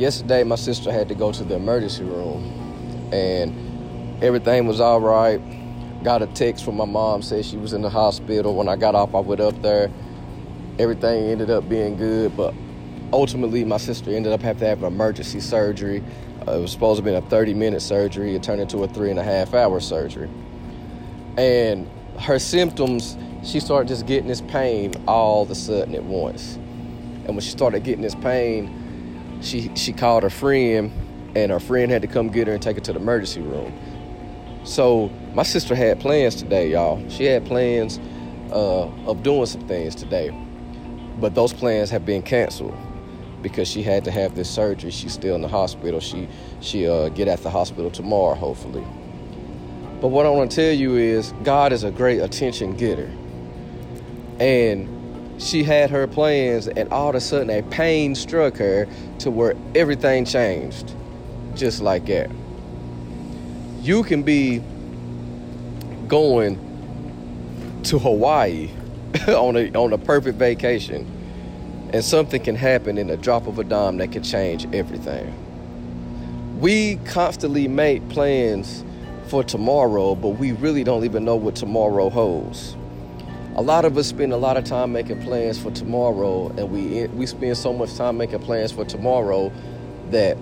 Yesterday, my sister had to go to the emergency room, and everything was all right. Got a text from my mom, said she was in the hospital. When I got off, I went up there. Everything ended up being good, but ultimately, my sister ended up having to have an emergency surgery. It was supposed to be a 30-minute surgery. It turned into a 3.5-hour surgery. And her symptoms, she started just getting this pain all of a sudden at once. And when she started getting this pain, she called her friend, and her friend had to come get her and take her to the emergency room. So my sister had plans today, y'all. She had plans of doing some things today. But those plans have been canceled because she had to have this surgery. She's still in the hospital. She'll get at the hospital tomorrow, hopefully. But what I want to tell you is God is a great attention getter. And she had her plans, and all of a sudden a pain struck her to where everything changed, just like that. You can be going to Hawaii on a perfect vacation, and something can happen in a drop of a dime that can change everything. We constantly make plans for tomorrow, but we really don't even know what tomorrow holds. A lot of us spend a lot of time making plans for tomorrow, and we spend so much time making plans for tomorrow that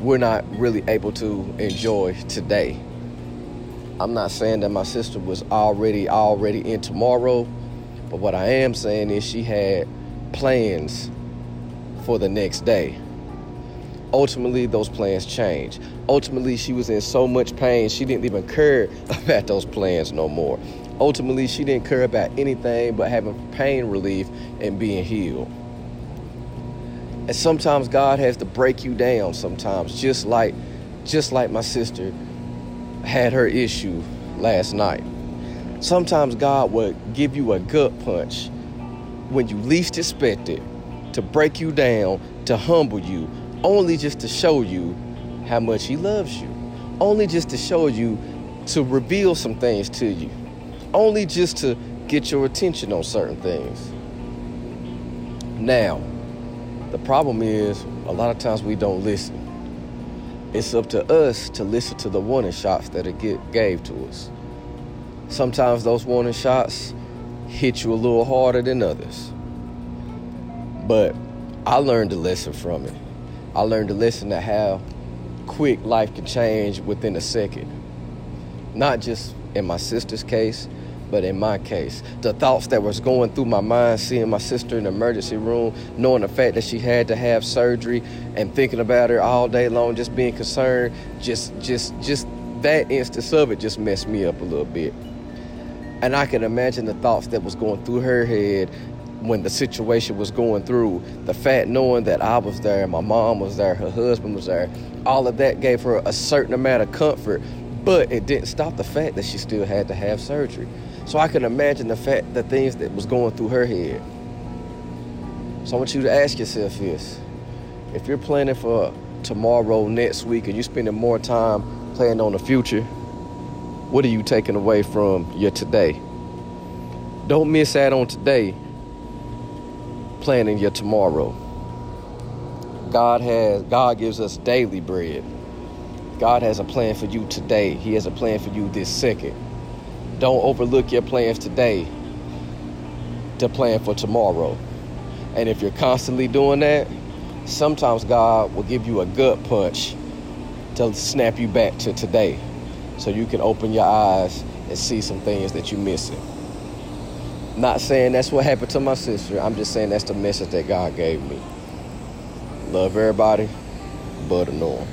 we're not really able to enjoy today. I'm not saying that my sister was already in tomorrow, but what I am saying is she had plans for the next day. Ultimately, those plans changed. Ultimately, she was in so much pain, she didn't even care about those plans no more. Ultimately, she didn't care about anything but having pain relief and being healed. And sometimes God has to break you down sometimes, just like my sister had her issue last night. Sometimes God would give you a gut punch when you least expect it, to break you down, to humble you, only just to show you how much he loves you, only just to show you, to reveal some things to you, only just to get your attention on certain things. Now, the problem is a lot of times we don't listen. It's up to us to listen to the warning shots that it gave to us. Sometimes those warning shots hit you a little harder than others. But I learned a lesson from it. I learned a lesson to how quick life can change within a second. Not just in my sister's case, but in my case. The thoughts that was going through my mind, seeing my sister in the emergency room, knowing the fact that she had to have surgery, and thinking about her all day long, just being concerned, just that instance of it just messed me up a little bit. And I can imagine the thoughts that was going through her head when the situation was going through. The fact knowing that I was there, my mom was there, her husband was there, all of that gave her a certain amount of comfort, but it didn't stop the fact that she still had to have surgery. So I can imagine the fact, the things that was going through her head. So I want you to ask yourself this. If you're planning for tomorrow, next week, and you're spending more time planning on the future, what are you taking away from your today? Don't miss out on today planning your tomorrow. God gives us daily bread. God has a plan for you today. He has a plan for you this second. Don't overlook your plans today to plan for tomorrow. And if you're constantly doing that, sometimes God will give you a gut punch to snap you back to today, so you can open your eyes and see some things that you're missing. Not saying that's what happened to my sister. I'm just saying that's the message that God gave me. Love everybody, but ignore.